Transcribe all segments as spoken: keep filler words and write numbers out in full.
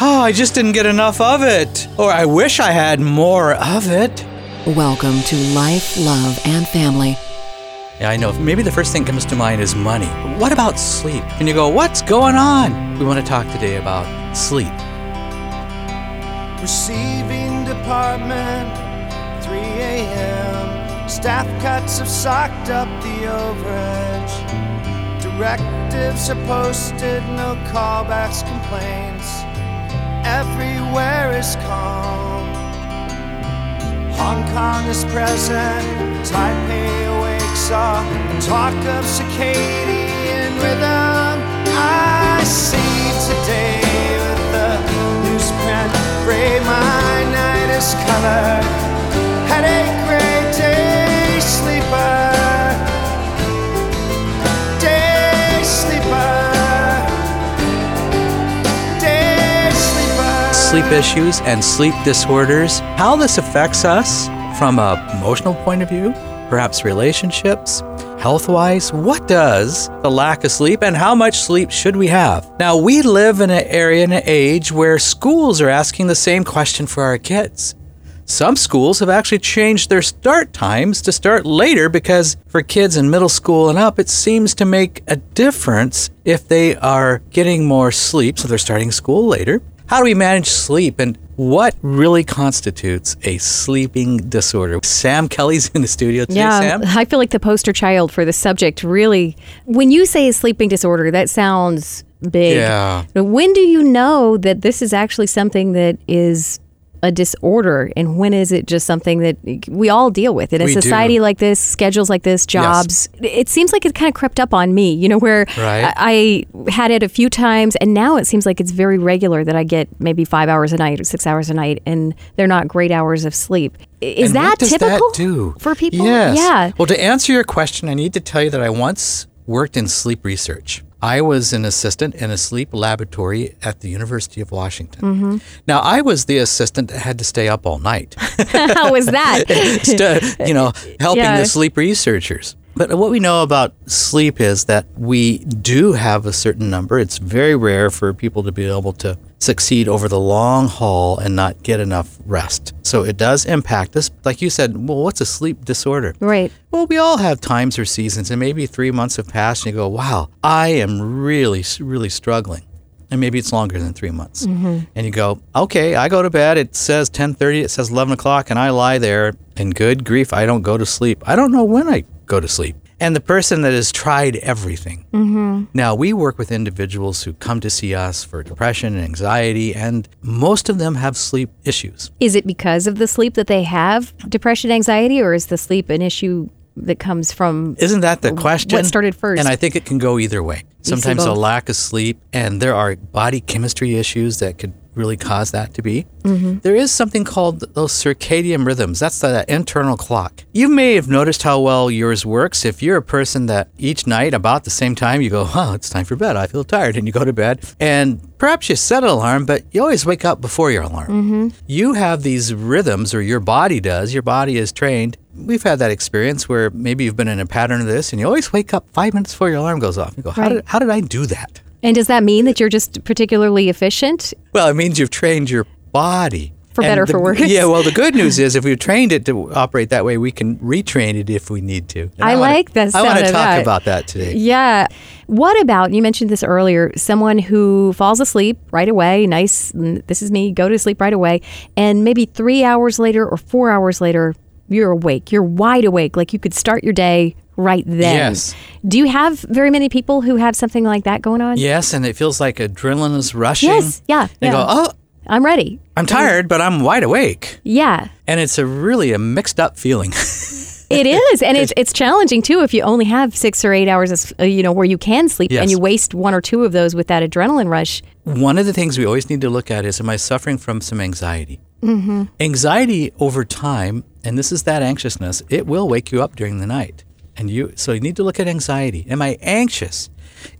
oh, I just didn't get enough of it, or I wish I had more of it. Welcome to Life, Love, and Family. Yeah, I know. Maybe the first thing comes to mind is money. What about sleep? And you go, what's going on? We want to talk today about sleep. Receiving department, three a.m. Staff cuts have socked up the overage. Directives are posted, no callbacks, complaints. Everywhere is calm. Hong Kong is present, Taipei away. Saw talk of circadian rhythm. I see today with the newsprint gray. My night is color. Headache, gray day sleeper. Day sleeper. Day sleeper. Sleep issues and sleep disorders. How this affects us from an emotional point of view. Perhaps relationships, health-wise, what does the lack of sleep and how much sleep should we have? Now, we live in an area and an age where schools are asking the same question for our kids. Some schools have actually changed their start times to start later because for kids in middle school and up, it seems to make a difference if they are getting more sleep, so they're starting school later. How do we manage sleep and what really constitutes a sleeping disorder? Sam Kelly's in the studio today, yeah, Sam. I feel like the poster child for the subject, really. When you say a sleeping disorder, that sounds big. Yeah. When do you know that this is actually something that is a disorder, and when is it just something that we all deal with in a we society do. Like this, schedules like this, jobs? Yes. It seems like it kind of crept up on me, you know, where right. I, I had it a few times, and now it seems like it's very regular that I get maybe five hours a night or six hours a night, and they're not great hours of sleep. Is and that what does typical that do? For people? Yes. Yeah. Well, to answer your question, I need to tell you that I once worked in sleep research. I was an assistant in a sleep laboratory at the University of Washington. Mm-hmm. Now, I was the assistant that had to stay up all night. How was that? You know, helping yeah. the sleep researchers. But what we know about sleep is that we do have a certain number. It's very rare for people to be able to succeed over the long haul and not get enough rest. So it does impact us. Like you said, well, what's a sleep disorder? Right. Well, we all have times or seasons, and maybe three months have passed and you go, wow, I am really, really struggling. And maybe it's longer than three months. Mm-hmm. And you go, okay, I go to bed. It says ten thirty, it says eleven o'clock, and I lie there. And good grief, I don't go to sleep. I don't know when I go to sleep. And the person that has tried everything. Mm-hmm. Now, we work with individuals who come to see us for depression and anxiety, and most of them have sleep issues. Is it because of the sleep that they have depression, anxiety, or is the sleep an issue that comes from... Isn't that the question? What started first? And I think it can go either way. Sometimes a lack of sleep, and there are body chemistry issues that could really cause that to be. Mm-hmm. There is something called those circadian rhythms. That's the that internal clock. You may have noticed how well yours works. If you're a person that each night about the same time you go, oh, it's time for bed. I feel tired. And you go to bed. And perhaps you set an alarm, but you always wake up before your alarm. Mm-hmm. You have these rhythms, or your body does. Your body is trained. We've had that experience where maybe you've been in a pattern of this and you always wake up five minutes before your alarm goes off. You go, how, right. did, how did I do that? And does that mean that you're just particularly efficient? Well, it means you've trained your body. For better, the, for worse. Yeah, well, the good news is if we've trained it to operate that way, we can retrain it if we need to. And I, I wanna, like that sound I want to talk that. about that today. Yeah. What about, you mentioned this earlier, someone who falls asleep right away, nice, this is me, go to sleep right away, and maybe three hours later or four hours later, you're awake. You're wide awake. Like you could start your day right then. Yes. Do you have very many people who have something like that going on? Yes, and it feels like adrenaline is rushing. Yes, yeah. They yeah. go, oh. I'm ready. I'm tired, but I'm wide awake. Yeah. And it's a really a mixed up feeling. It is, and it's it's challenging too if you only have six or eight hours, of, you know, where you can sleep, yes. and you waste one or two of those with that adrenaline rush. One of the things we always need to look at is, am I suffering from some anxiety? Mm-hmm. Anxiety over time, and this is that anxiousness, it will wake you up during the night, and you so you need to look at anxiety. Am I anxious?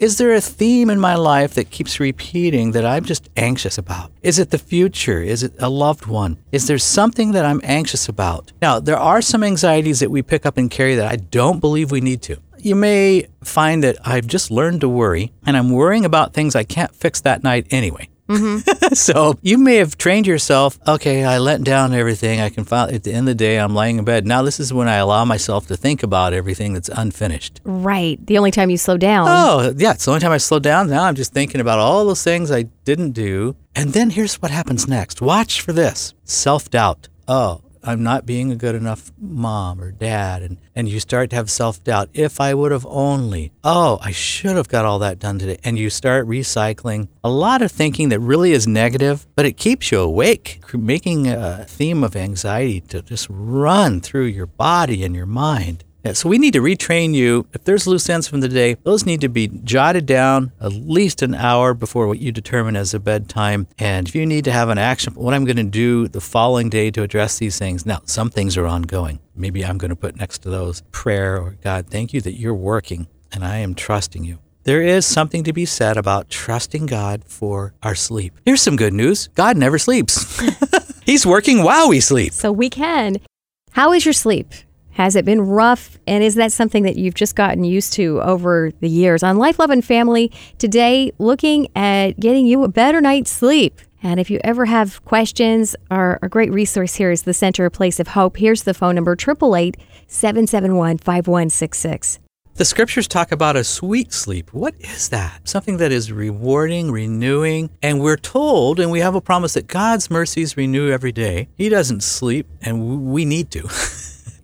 Is there a theme in my life that keeps repeating that I'm just anxious about? Is it the future? Is it a loved one? Is there something that I'm anxious about? Now, there are some anxieties that we pick up and carry that I don't believe we need to. You may find that I've just learned to worry, and I'm worrying about things I can't fix that night anyway. Mm-hmm. So you may have trained yourself, okay, I let down everything. I can finally, at the end of the day, I'm laying in bed. Now this is when I allow myself to think about everything that's unfinished. Right. The only time you slow down. Oh, yeah. It's the only time I slow down. Now I'm just thinking about all those things I didn't do. And then here's what happens next. Watch for this. Self-doubt. Oh, I'm not being a good enough mom or dad. And, and you start to have self-doubt. If I would have only, oh, I should have got all that done today. And you start recycling a lot of thinking that really is negative, but it keeps you awake, making a theme of anxiety to just run through your body and your mind. Yeah, so we need to retrain you. If there's loose ends from the day, those need to be jotted down at least an hour before what you determine as a bedtime. And if you need to have an action, what I'm going to do the following day to address these things. Now, some things are ongoing. Maybe I'm going to put next to those prayer or God, thank you that you're working and I am trusting you. There is something to be said about trusting God for our sleep. Here's some good news. God never sleeps. He's working while we sleep. So we can. How is your sleep? Has it been rough? And is that something that you've just gotten used to over the years? On Life, Love, and Family today, looking at getting you a better night's sleep. And if you ever have questions, our, our great resource here is the Center Place of Hope. Here's the phone number, eight eight eight, seven seven one, five one six six. The scriptures talk about a sweet sleep. What is that? Something that is rewarding, renewing. And we're told, and we have a promise that God's mercies renew every day. He doesn't sleep, and we need to.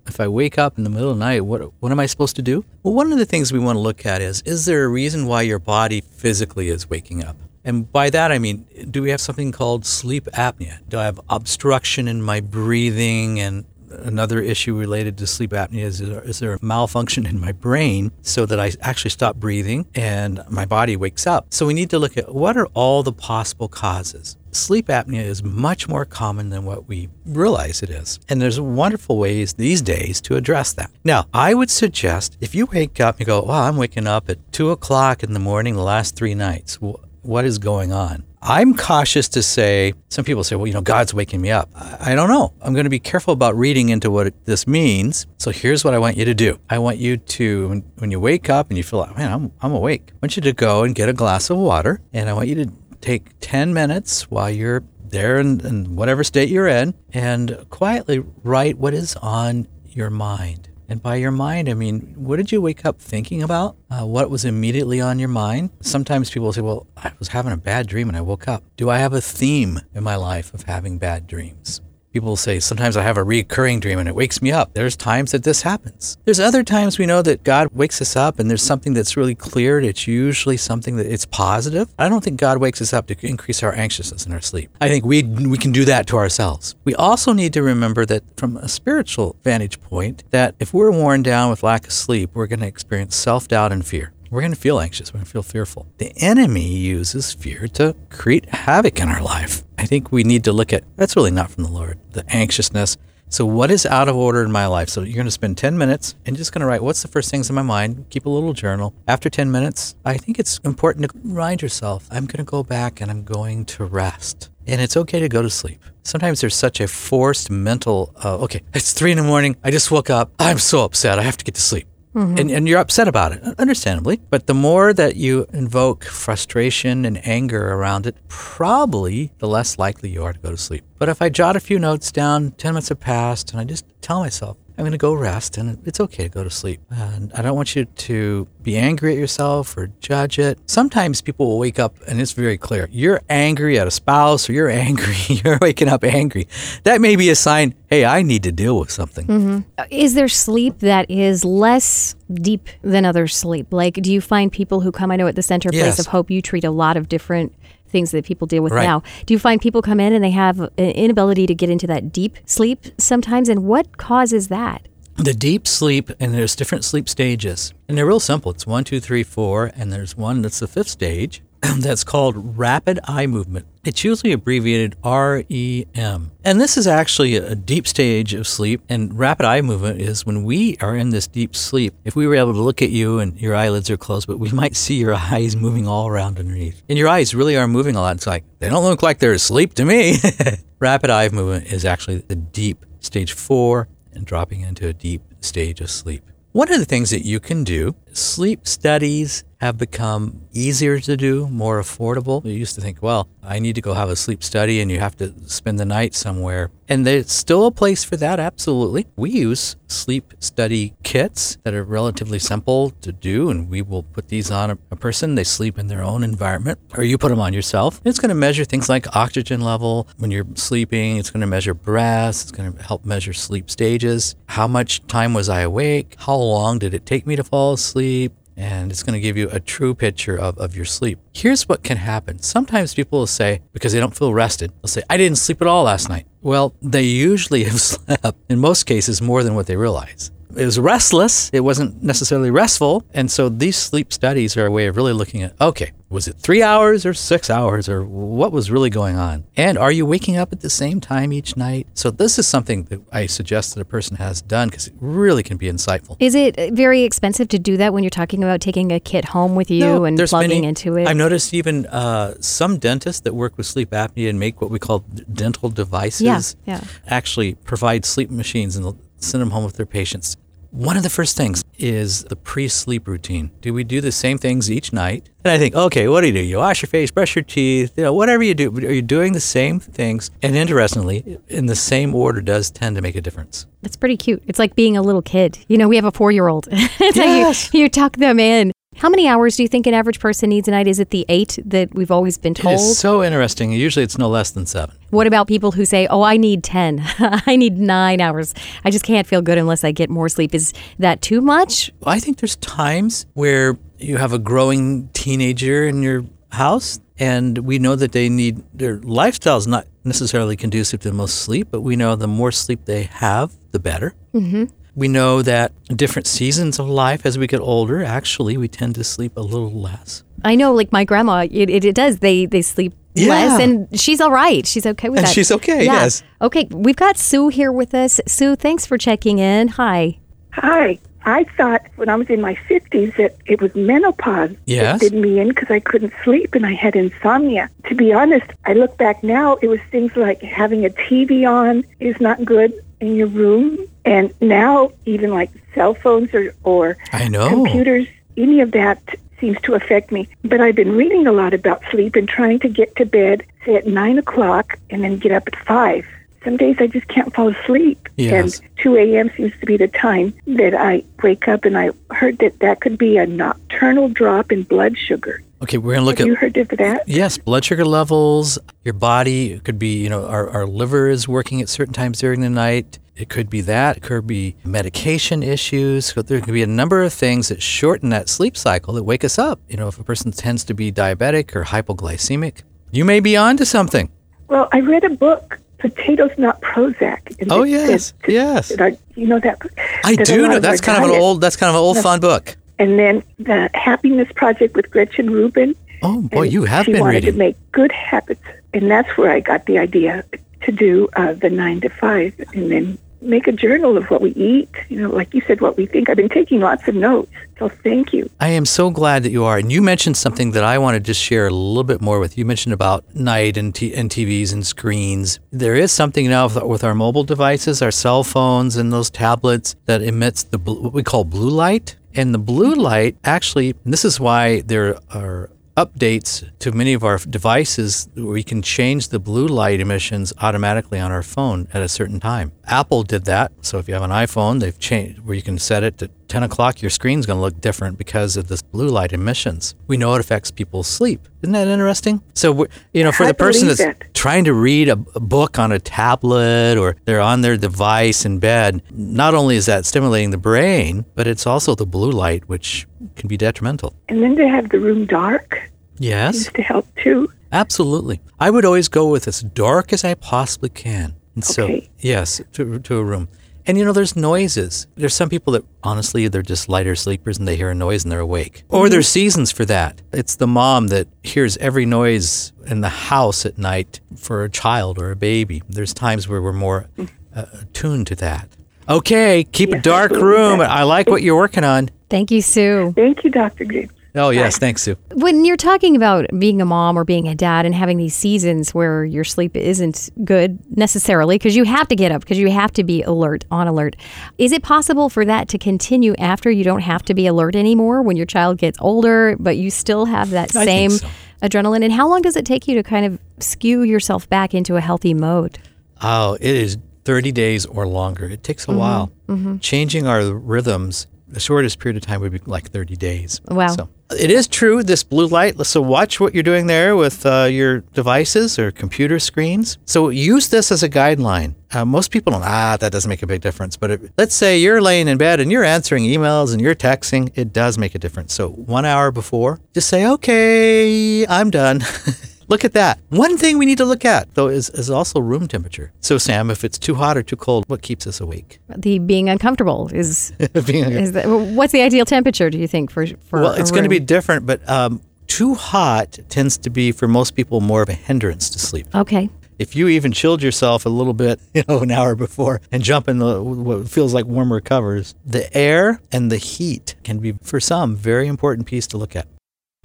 If I wake up in the middle of the night, what what am I supposed to do? Well, one of the things we want to look at is, is there a reason why your body physically is waking up? And by that, I mean, do we have something called sleep apnea? Do I have obstruction in my breathing? And another issue related to sleep apnea is, is there a malfunction in my brain so that I actually stop breathing and my body wakes up? So we need to look at what are all the possible causes. Sleep apnea is much more common than what we realize it is. And there's wonderful ways these days to address that. Now, I would suggest if you wake up and go, wow, I'm waking up at two o'clock in the morning the last three nights. What is going on? I'm cautious to say, some people say, well, you know, God's waking me up. I don't know. I'm going to be careful about reading into what this means. So here's what I want you to do. I want you to, when, when you wake up and you feel like, man, I'm, I'm awake. I want you to go and get a glass of water. And I want you to take ten minutes while you're there in, in whatever state you're in and quietly write what is on your mind. And by your mind, I mean, what did you wake up thinking about? Uh, what was immediately on your mind? Sometimes people say, well, I was having a bad dream and I woke up. Do I have a theme in my life of having bad dreams? People say, sometimes I have a recurring dream and it wakes me up. There's times that this happens. There's other times we know that God wakes us up and there's something that's really clear. It's usually something that it's positive. I don't think God wakes us up to increase our anxiousness in our sleep. I think we we can do that to ourselves. We also need to remember that from a spiritual vantage point, that if we're worn down with lack of sleep, we're going to experience self-doubt and fear. We're going to feel anxious. We're going to feel fearful. The enemy uses fear to create havoc in our life. I think we need to look at, that's really not from the Lord, the anxiousness. So what is out of order in my life? So you're going to spend ten minutes and just going to write, what's the first things in my mind? Keep a little journal. After ten minutes, I think it's important to remind yourself, I'm going to go back and I'm going to rest. And it's okay to go to sleep. Sometimes there's such a forced mental, uh, okay, it's three in the morning. I just woke up. I'm so upset. I have to get to sleep. Mm-hmm. And, and you're upset about it, understandably. But the more that you invoke frustration and anger around it, probably the less likely you are to go to sleep. But if I jot a few notes down, ten minutes have passed, and I just tell myself, I'm going to go rest, and it's okay to go to sleep. And I don't want you to be angry at yourself or judge it. Sometimes people will wake up, and it's very clear. You're angry at a spouse, or you're angry. You're waking up angry. That may be a sign, hey, I need to deal with something. Mm-hmm. Is there sleep that is less deep than other sleep? Like, do you find people who come, I know at the Center Place yes. of Hope, you treat a lot of different things that people deal with right. now. Do you find people come in and they have an inability to get into that deep sleep sometimes? And what causes that? The deep sleep, and there's different sleep stages. And they're real simple. It's one, two, three, four, and there's one that's the fifth stage that's called rapid eye movement. It's usually abbreviated R E M. And this is actually a deep stage of sleep. And rapid eye movement is when we are in this deep sleep. If we were able to look at you and your eyelids are closed, but we might see your eyes moving all around underneath. And your eyes really are moving a lot. It's like, they don't look like they're asleep to me. Rapid eye movement is actually the deep stage four and dropping into a deep stage of sleep. One of the things that you can do, sleep studies have become easier to do, more affordable. You used to think, well, I need to go have a sleep study and you have to spend the night somewhere. And there's still a place for that, absolutely. We use sleep study kits that are relatively simple to do, and we will put these on a, a person. They sleep in their own environment, or you put them on yourself. It's going to measure things like oxygen level when you're sleeping. It's going to measure breaths. It's going to help measure sleep stages. How much time was I awake? How long did it take me to fall asleep? And it's going to give you a true picture of, of your sleep. Here's what can happen. Sometimes people will say, because they don't feel rested, they'll say, I didn't sleep at all last night. Well, they usually have slept, in most cases, more than what they realize. It was restless. It wasn't necessarily restful. And so these sleep studies are a way of really looking at, okay, was it three hours or six hours or what was really going on? And are you waking up at the same time each night? So this is something that I suggest that a person has done because it really can be insightful. Is it very expensive to do that when you're talking about taking a kit home with you no, and plugging many, into it? I've noticed even uh, some dentists that work with sleep apnea and make what we call dental devices yeah, yeah. actually provide sleep machines and send them home with their patients. One of the first things is the pre-sleep routine. Do we do the same things each night? And I think, okay, what do you do? You wash your face, brush your teeth, you know, whatever you do. Are you doing the same things? And interestingly, in the same order does tend to make a difference. That's pretty cute. It's like being a little kid. You know, we have a four-year-old. Yes. you, you tuck them in. How many hours do you think an average person needs a night? Is it the eight that we've always been told? It is so interesting. Usually it's no less than seven. What about people who say, oh, I need ten. I need nine hours. I just can't feel good unless I get more sleep. Is that too much? I think there's times where you have a growing teenager in your house, and we know that they need, their lifestyle's not necessarily conducive to the most sleep, but we know the more sleep they have, the better. Mm-hmm. We know that different seasons of life, as we get older, actually, we tend to sleep a little less. I know, like my grandma, it, it, it does. They they sleep yeah. less, and she's all right. She's okay with and that. And she's okay, yeah. yes. Okay, we've got Sue here with us. Sue, thanks for checking in. Hi. Hi. I thought when I was in my fifties that it was menopause yes. that did me in because I couldn't sleep and I had insomnia. To be honest, I look back now, it was things like having a T V on is not good in your room. And now even like cell phones or, or I know. computers, any of that seems to affect me. But I've been reading a lot about sleep and trying to get to bed, say at nine o'clock and then get up at five. Some days I just can't fall asleep, yes. and two a.m. seems to be the time that I wake up, and I heard that that could be a nocturnal drop in blood sugar. Okay, we're going to look Have at... you heard of that? Yes, blood sugar levels, your body, it could be, you know, our, our liver is working at certain times during the night. It could be that. It could be medication issues. There could be a number of things that shorten that sleep cycle that wake us up. You know, if a person tends to be diabetic or hypoglycemic, you may be on to something. Well, I read a book, Potatoes Not Prozac. And oh yes, said, yes. I, you know that book? I that do know. That's kind diet. of an old. That's kind of an old no. fun book. And then the Happiness Project with Gretchen Rubin. Oh boy, you have been reading. She wanted to make good habits, and that's where I got the idea to do uh, the nine to five, and then make a journal of what we eat. You know, like you said, what we think. I've been taking lots of notes, so thank you. I am so glad that you are. And you mentioned something that I want to just share a little bit more with. You mentioned about night and, t- and T Vs and screens. There is something now with, with our mobile devices, our cell phones and those tablets that emits the bl- what we call blue light. And the blue light actually, and this is why there are updates to many of our devices, we can change the blue light emissions automatically on our phone at a certain time. Apple did that. So if you have an iPhone, they've changed where you can set it to ten o'clock, your screen's going to look different because of this blue light emissions. We know it affects people's sleep. Isn't that interesting? So, you know, for I the person that's it. trying to read a book on a tablet or they're on their device in bed, not only is that stimulating the brain, but it's also the blue light, which can be detrimental. And then to have the room dark. Yes. Seems to help too. Absolutely. I would always go with as dark as I possibly can. And so, okay. yes, to, to a room. And, you know, there's noises. There's some people that, honestly, they're just lighter sleepers and they hear a noise and they're awake. Or there's seasons for that. It's the mom that hears every noise in the house at night for a child or a baby. There's times where we're more uh, attuned to that. Okay, keep yes, a dark room. I like what you're working on. Thank you, Sue. Thank you, Doctor James. Oh, yes. Thanks, Sue. When you're talking about being a mom or being a dad and having these seasons where your sleep isn't good necessarily because you have to get up, because you have to be alert, on alert, is it possible for that to continue after you don't have to be alert anymore when your child gets older, but you still have that I same so. adrenaline? And how long does it take you to kind of skew yourself back into a healthy mode? Oh, it is thirty days or longer. It takes a mm-hmm. while. Mm-hmm. Changing our rhythms, the shortest period of time would be like thirty days. Wow. So it is true, this blue light. So watch what you're doing there with uh, your devices or computer screens. So use this as a guideline. Uh, most people don't, ah, that doesn't make a big difference. But it, let's say you're laying in bed and you're answering emails and you're texting. It does make a difference. So one hour before, just say, okay, I'm done. Look at that. One thing we need to look at, though, is, is also room temperature. So, Sam, if it's too hot or too cold, what keeps us awake? The being uncomfortable is... being uncomfortable. is the, what's the ideal temperature, do you think, for, for Well, it's going to be different, but um, too hot tends to be, for most people, more of a hindrance to sleep. Okay. If you even chilled yourself a little bit, you know, an hour before and jump in the what feels like warmer covers, the air and the heat can be, for some, very important piece to look at.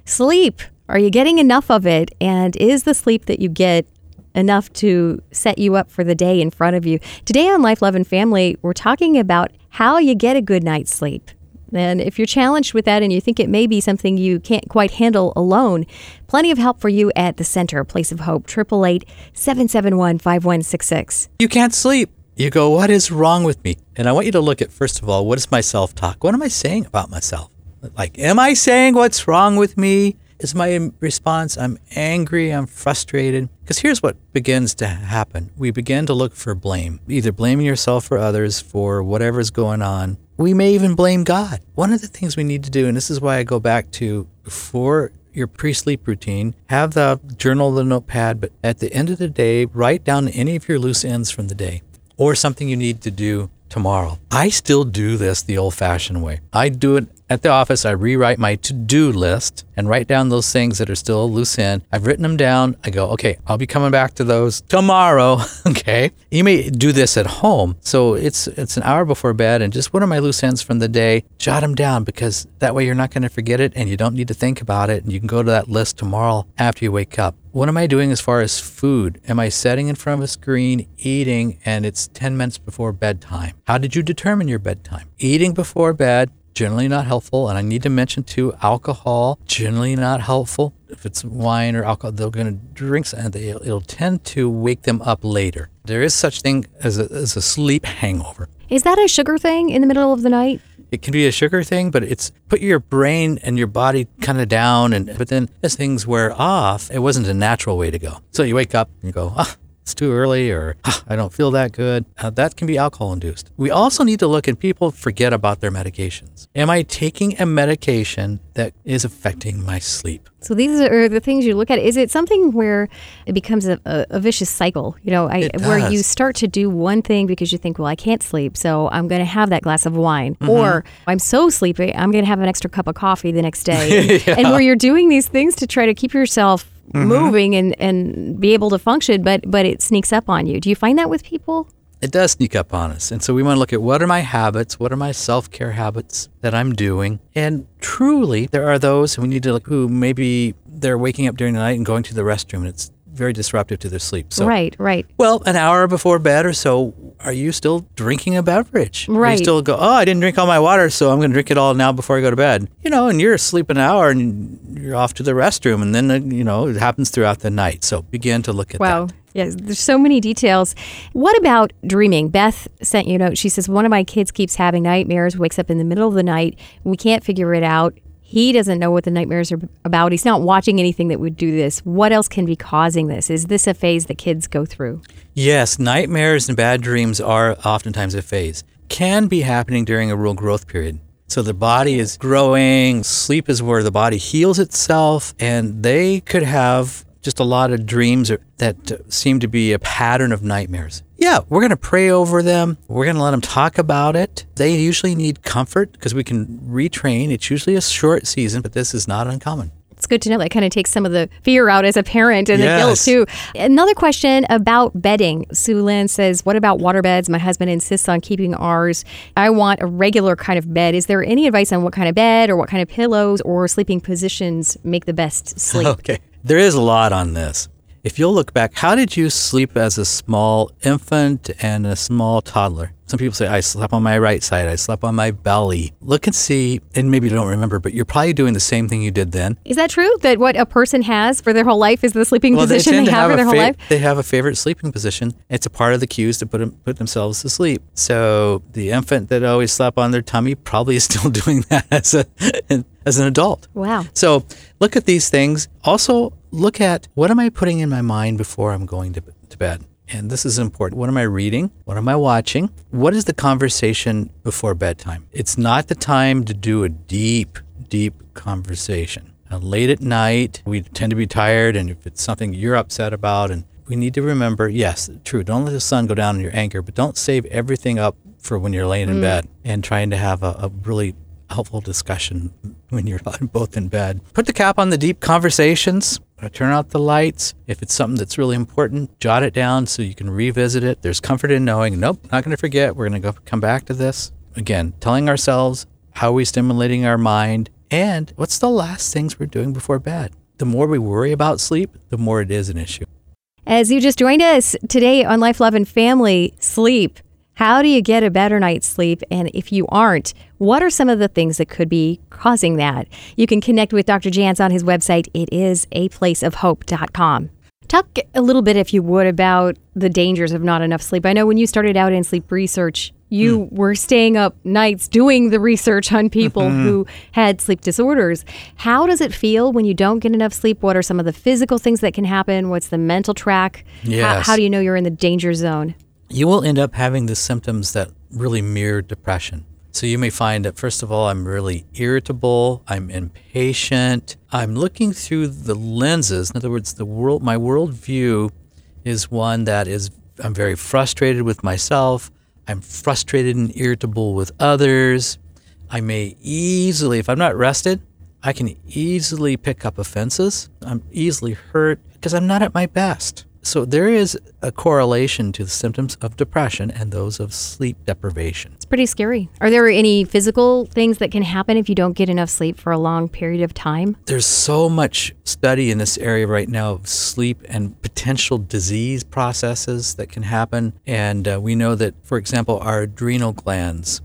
Sleep. Are you getting enough of it? And is the sleep that you get enough to set you up for the day in front of you? Today on Life, Love, and Family, we're talking about how you get a good night's sleep. And if you're challenged with that and you think it may be something you can't quite handle alone, plenty of help for you at the Center Place of Hope, eight eight eight, seven seven one, five one six six. You can't sleep. You go, what is wrong with me? And I want you to look at, first of all, what is my self-talk? What am I saying about myself? Like, am I saying what's wrong with me? Is my response, I'm angry, I'm frustrated? Because here's what begins to happen. We begin to look for blame, either blaming yourself or others for whatever's going on. We may even blame God. One of the things we need to do, and this is why I go back to before your pre-sleep routine, have the journal, the notepad, but at the end of the day, write down any of your loose ends from the day or something you need to do tomorrow. I still do this the old-fashioned way. I do it at the office. I rewrite my to-do list and write down those things that are still loose end. I've written them down. I go, okay, I'll be coming back to those tomorrow, okay? You may do this at home. So it's it's an hour before bed and just what are my loose ends from the day? Jot them down because that way you're not going to forget it and you don't need to think about it. And you can go to that list tomorrow after you wake up. What am I doing as far as food? Am I sitting in front of a screen, eating, and it's ten minutes before bedtime? How did you determine your bedtime? Eating before bed, generally not helpful. And I need to mention too, alcohol, generally not helpful. If it's wine or alcohol, they're going to drink, and it'll, it'll tend to wake them up later. There is such thing as a, as a sleep hangover. Is that a sugar thing in the middle of the night? It can be a sugar thing, but it's put your brain and your body kind of down. And but then as things wear off, it wasn't a natural way to go. So you wake up and you go, ah, it's too early or ah, I don't feel that good. Uh, that can be alcohol induced. We also need to look at people forget about their medications. Am I taking a medication that is affecting my sleep? So these are the things you look at. Is it something where it becomes a, a, a vicious cycle, you know, I, where you start to do one thing because you think, well, I can't sleep, so I'm going to have that glass of wine. Mm-hmm. Or I'm so sleepy, I'm going to have an extra cup of coffee the next day. yeah. And where you're doing these things to try to keep yourself mm-hmm. moving and, and be able to function, but, but it sneaks up on you. Do you find that with people? It does sneak up on us. And so we want to look at what are my habits, what are my self-care habits that I'm doing. And truly, there are those who we need to look who maybe they're waking up during the night and going to the restroom, and it's very disruptive to their sleep. So, right, right. Well, an hour before bed or so, are you still drinking a beverage? Right. Or you still go, oh, I didn't drink all my water, so I'm going to drink it all now before I go to bed. You know, and you're asleep an hour and you're off to the restroom. And then, you know, it happens throughout the night. So begin to look at wow. that. Wow. Yes, there's so many details. What about dreaming? Beth sent you a note. She says, one of my kids keeps having nightmares, wakes up in the middle of the night. We can't figure it out. He doesn't know what the nightmares are about. He's not watching anything that would do this. What else can be causing this? Is this a phase that kids go through? Yes, nightmares and bad dreams are oftentimes a phase. Can be happening during a real growth period. So the body is growing. Sleep is where the body heals itself. And they could have just a lot of dreams that seem to be a pattern of nightmares. Yeah, we're going to pray over them. We're going to let them talk about it. They usually need comfort because we can retrain. It's usually a short season, but this is not uncommon. it's good to know. That kind of takes some of the fear out as a parent and yes. the guilt too. Another question about bedding. Sue Lynn says, what about waterbeds? My husband insists on keeping ours. I want a regular kind of bed. Is there any advice on what kind of bed or what kind of pillows or sleeping positions make the best sleep? Okay. There is a lot on this. If you'll look back, how did you sleep as a small infant and a small toddler? Some people say, I slept on my right side, I slept on my belly. Look and see, and maybe you don't remember, but you're probably doing the same thing you did then. Is that true? That what a person has for their whole life is the sleeping well, position they, they have, have for their whole fa- life? They have a favorite sleeping position. It's a part of the cues to put, them, put themselves to sleep. So the infant that always slept on their tummy probably is still doing that as a as an adult. Wow. So look at these things. Also, look at what am I putting in my mind before I'm going to, to bed? And this is important. What am I reading? What am I watching? What is the conversation before bedtime? It's not the time to do a deep, deep conversation. Now, late at night, we tend to be tired, and if it's something you're upset about, and we need to remember, yes, true, don't let the sun go down on your anger, but don't save everything up for when you're laying in mm. bed and trying to have a, a really helpful discussion when you're both in bed. Put the cap on the deep conversations. Turn out the lights. If it's something that's really important, jot it down so you can revisit it. There's comfort in knowing, nope, not going to forget. We're going to go come back to this. Again, telling ourselves, how are we stimulating our mind? And what's the last things we're doing before bed? The more we worry about sleep, the more it is an issue. As you just joined us today on Life, Love, and Family, sleep. How do you get a better night's sleep? And if you aren't, what are some of the things that could be causing that? You can connect with Doctor Jantz on his website. It is a place of hope dot com. Talk a little bit, if you would, about the dangers of not enough sleep. I know when you started out in sleep research, you mm. were staying up nights doing the research on people mm-hmm. who had sleep disorders. How does it feel when you don't get enough sleep? What are some of the physical things that can happen? What's the mental track? Yes. How, how do you know you're in the danger zone? You will end up having the symptoms that really mirror depression. So you may find that, first of all, I'm really irritable, I'm impatient, I'm looking through the lenses. In other words, the world, my worldview is one that is, I'm very frustrated with myself, I'm frustrated and irritable with others. I may easily, if I'm not rested, I can easily pick up offenses. I'm easily hurt because I'm not at my best. So there is a correlation to the symptoms of depression and those of sleep deprivation. It's pretty scary. Are there any physical things that can happen if you don't get enough sleep for a long period of time? There's so much study in this area right now of sleep and potential disease processes that can happen. And uh, we know that, for example, our adrenal glands,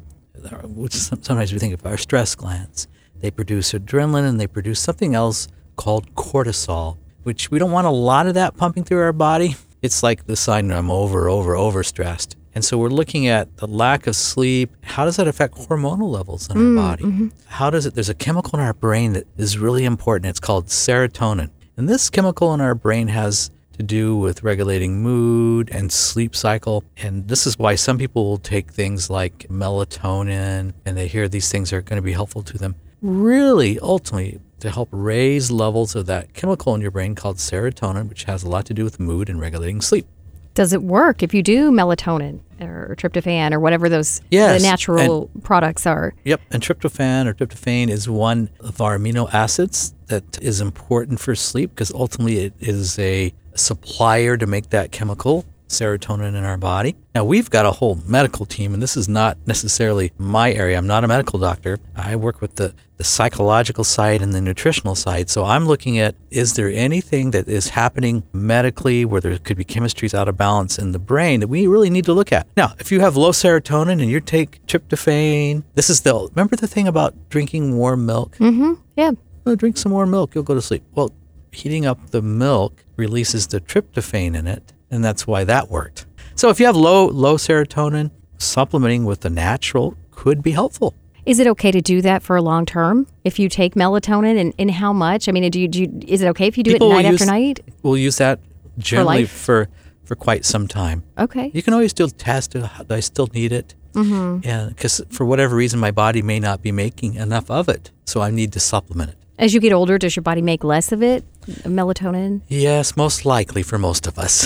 which sometimes we think of our stress glands, they produce adrenaline and they produce something else called cortisol, which we don't want a lot of that pumping through our body. It's like the sign I'm over, over, over stressed. And so we're looking at the lack of sleep. How does that affect hormonal levels in mm, our body? Mm-hmm. How does it, there's a chemical in our brain that is really important. It's called serotonin. And this chemical in our brain has to do with regulating mood and sleep cycle. And this is why some people will take things like melatonin and they hear these things are going to be helpful to them. Really, ultimately, to help raise levels of that chemical in your brain called serotonin, which has a lot to do with mood and regulating sleep. Does it work if you do melatonin or tryptophan or whatever those yes, the natural and, products are? Yep, and tryptophan or tryptophan is one of our amino acids that is important for sleep because ultimately it is a supplier to make that chemical serotonin in our body. Now, we've got a whole medical team, and this is not necessarily my area. I'm not a medical doctor. I work with the, the psychological side and the nutritional side. So I'm looking at, is there anything that is happening medically where there could be chemistries out of balance in the brain that we really need to look at? Now, if you have low serotonin and you take tryptophan, this is the, remember the thing about drinking warm milk? Mm-hmm. Yeah. Oh, drink some warm milk. You'll go to sleep. Well, heating up the milk releases the tryptophan in it. And that's why that worked. So if you have low low serotonin, supplementing with the natural could be helpful. Is it okay to do that for a long term? If you take melatonin and, and how much? I mean, do you, do you, is it okay if you do People it night use, after night? We'll use that generally for, for, for quite some time. Okay. You can always still test, I still need it. Mm-hmm. Yeah, because for whatever reason, my body may not be making enough of it. So I need to supplement it. As you get older, does your body make less of it? melatonin? Yes, most likely for most of us.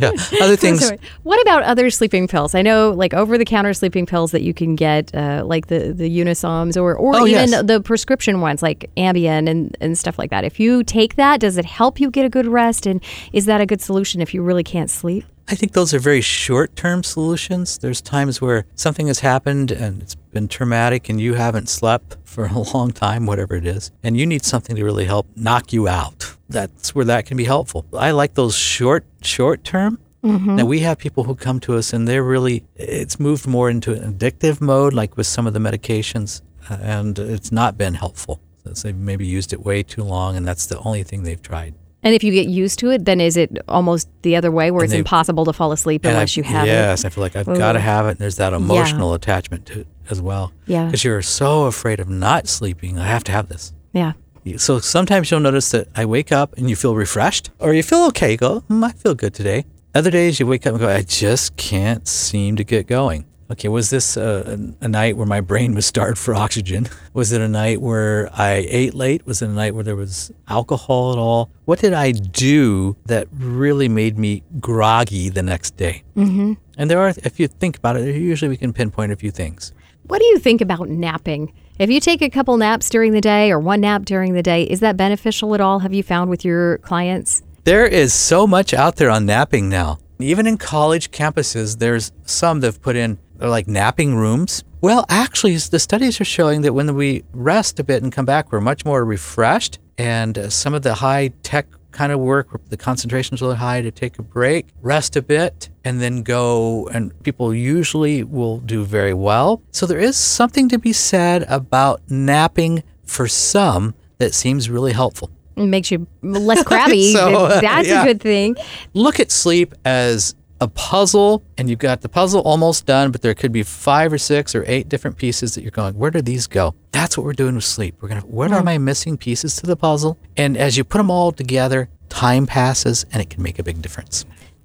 Yeah. Other things. Sorry. What about other sleeping pills? I know, like over-the-counter sleeping pills that you can get, uh, like the, the Unisoms or, or oh, even yes. the prescription ones like Ambien and, and stuff like that. If you take that, does it help you get a good rest? And is that a good solution if you really can't sleep? I think those are very short-term solutions. There's times where something has happened and it's been traumatic and you haven't slept for a long time, whatever it is, and you need something to really help knock you out. That's where that can be helpful. I like those short, short-term. Mm-hmm. Now, we have people who come to us and they're really, it's moved more into an addictive mode, like with some of the medications, and it's not been helpful. So they've maybe used it way too long, and that's the only thing they've tried. And if you get used to it, then is it almost the other way where and it's they, impossible to fall asleep unless I, you have yes, it? Yes, I feel like I've got to have it. And there's that emotional yeah. attachment to it as well. Yeah. Because you're so afraid of not sleeping. I have to have this. Yeah. So sometimes you'll notice that I wake up and you feel refreshed or you feel okay. You go, hmm, I feel good today. Other days you wake up and go, I just can't seem to get going. Okay, was this a, a night where my brain was starved for oxygen? Was it a night where I ate late? Was it a night where there was alcohol at all? What did I do that really made me groggy the next day? Mm-hmm. And there are, if you think about it, usually we can pinpoint a few things. What do you think about napping? If you take a couple naps during the day or one nap during the day, is that beneficial at all, have you found, with your clients? There is so much out there on napping now. Even in college campuses, there's some that have put in They're like napping rooms. Well, actually, the studies are showing that when we rest a bit and come back, we're much more refreshed. And uh, some of the high-tech kind of work, the concentration's really high, to take a break, rest a bit, and then go. And people usually will do very well. So there is something to be said about napping for some that seems really helpful. It makes you less crabby. so, uh, That's yeah. a good thing. Look at sleep as a puzzle, and you've got the puzzle almost done, but there could be five or six or eight different pieces that you're going, where do these go? That's what we're doing with sleep. We're going to, what are my missing pieces to the puzzle? And as you put them all together, time passes and it can make a big difference.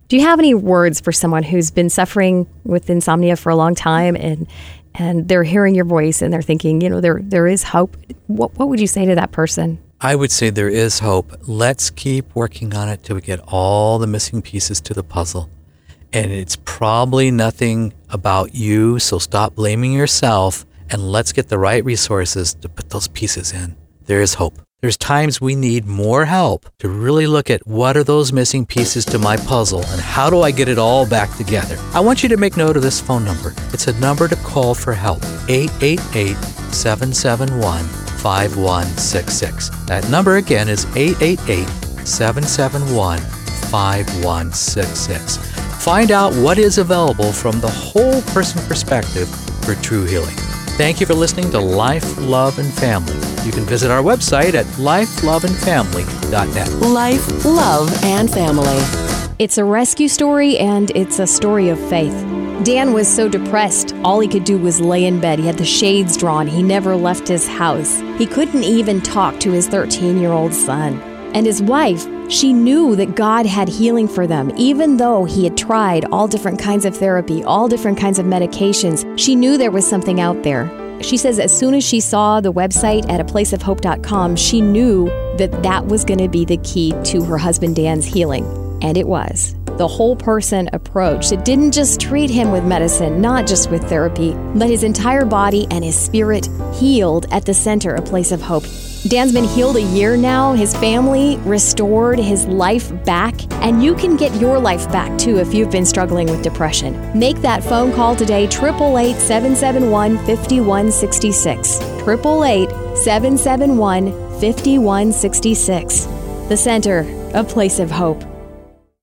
Do you have any words for someone who's been suffering with insomnia for a long time and and they're hearing your voice and they're thinking, you know, there there is hope? What what would you say to that person? I would say there is hope. Let's keep working on it till we get all the missing pieces to the puzzle. And it's probably nothing about you, so stop blaming yourself and let's get the right resources to put those pieces in. There is hope. There's times we need more help to really look at what are those missing pieces to my puzzle and how do I get it all back together. I want you to make note of this phone number. It's a number to call for help, eight eight eight, seven seven one, five one six six. That number again is eight eight eight, seven seven one, five one six six. Find out what is available from the whole person perspective for true healing. Thank you for listening to Life, Love, and Family. You can visit our website at life love and family dot net. Life, Love, and Family. It's a rescue story, and it's a story of faith. Dan was so depressed, all he could do was lay in bed. He had the shades drawn. He never left his house. He couldn't even talk to his thirteen-year-old son. And his wife, she knew that God had healing for them, even though he had tried all different kinds of therapy, all different kinds of medications. She knew there was something out there. She says as soon as she saw the website at a place of hope dot com, she knew that that was going to be the key to her husband Dan's healing. And it was. The whole person approach. It didn't just treat him with medicine, not just with therapy, but his entire body and his spirit healed at the center, A Place of Hope. Dan's been healed a year now, his family restored, his life back, and you can get your life back too if you've been struggling with depression. Make that phone call today, eight eight eight, seven seven one, five one six six, eight eight eight, seven seven one, five one six six. The Center, A Place of Hope.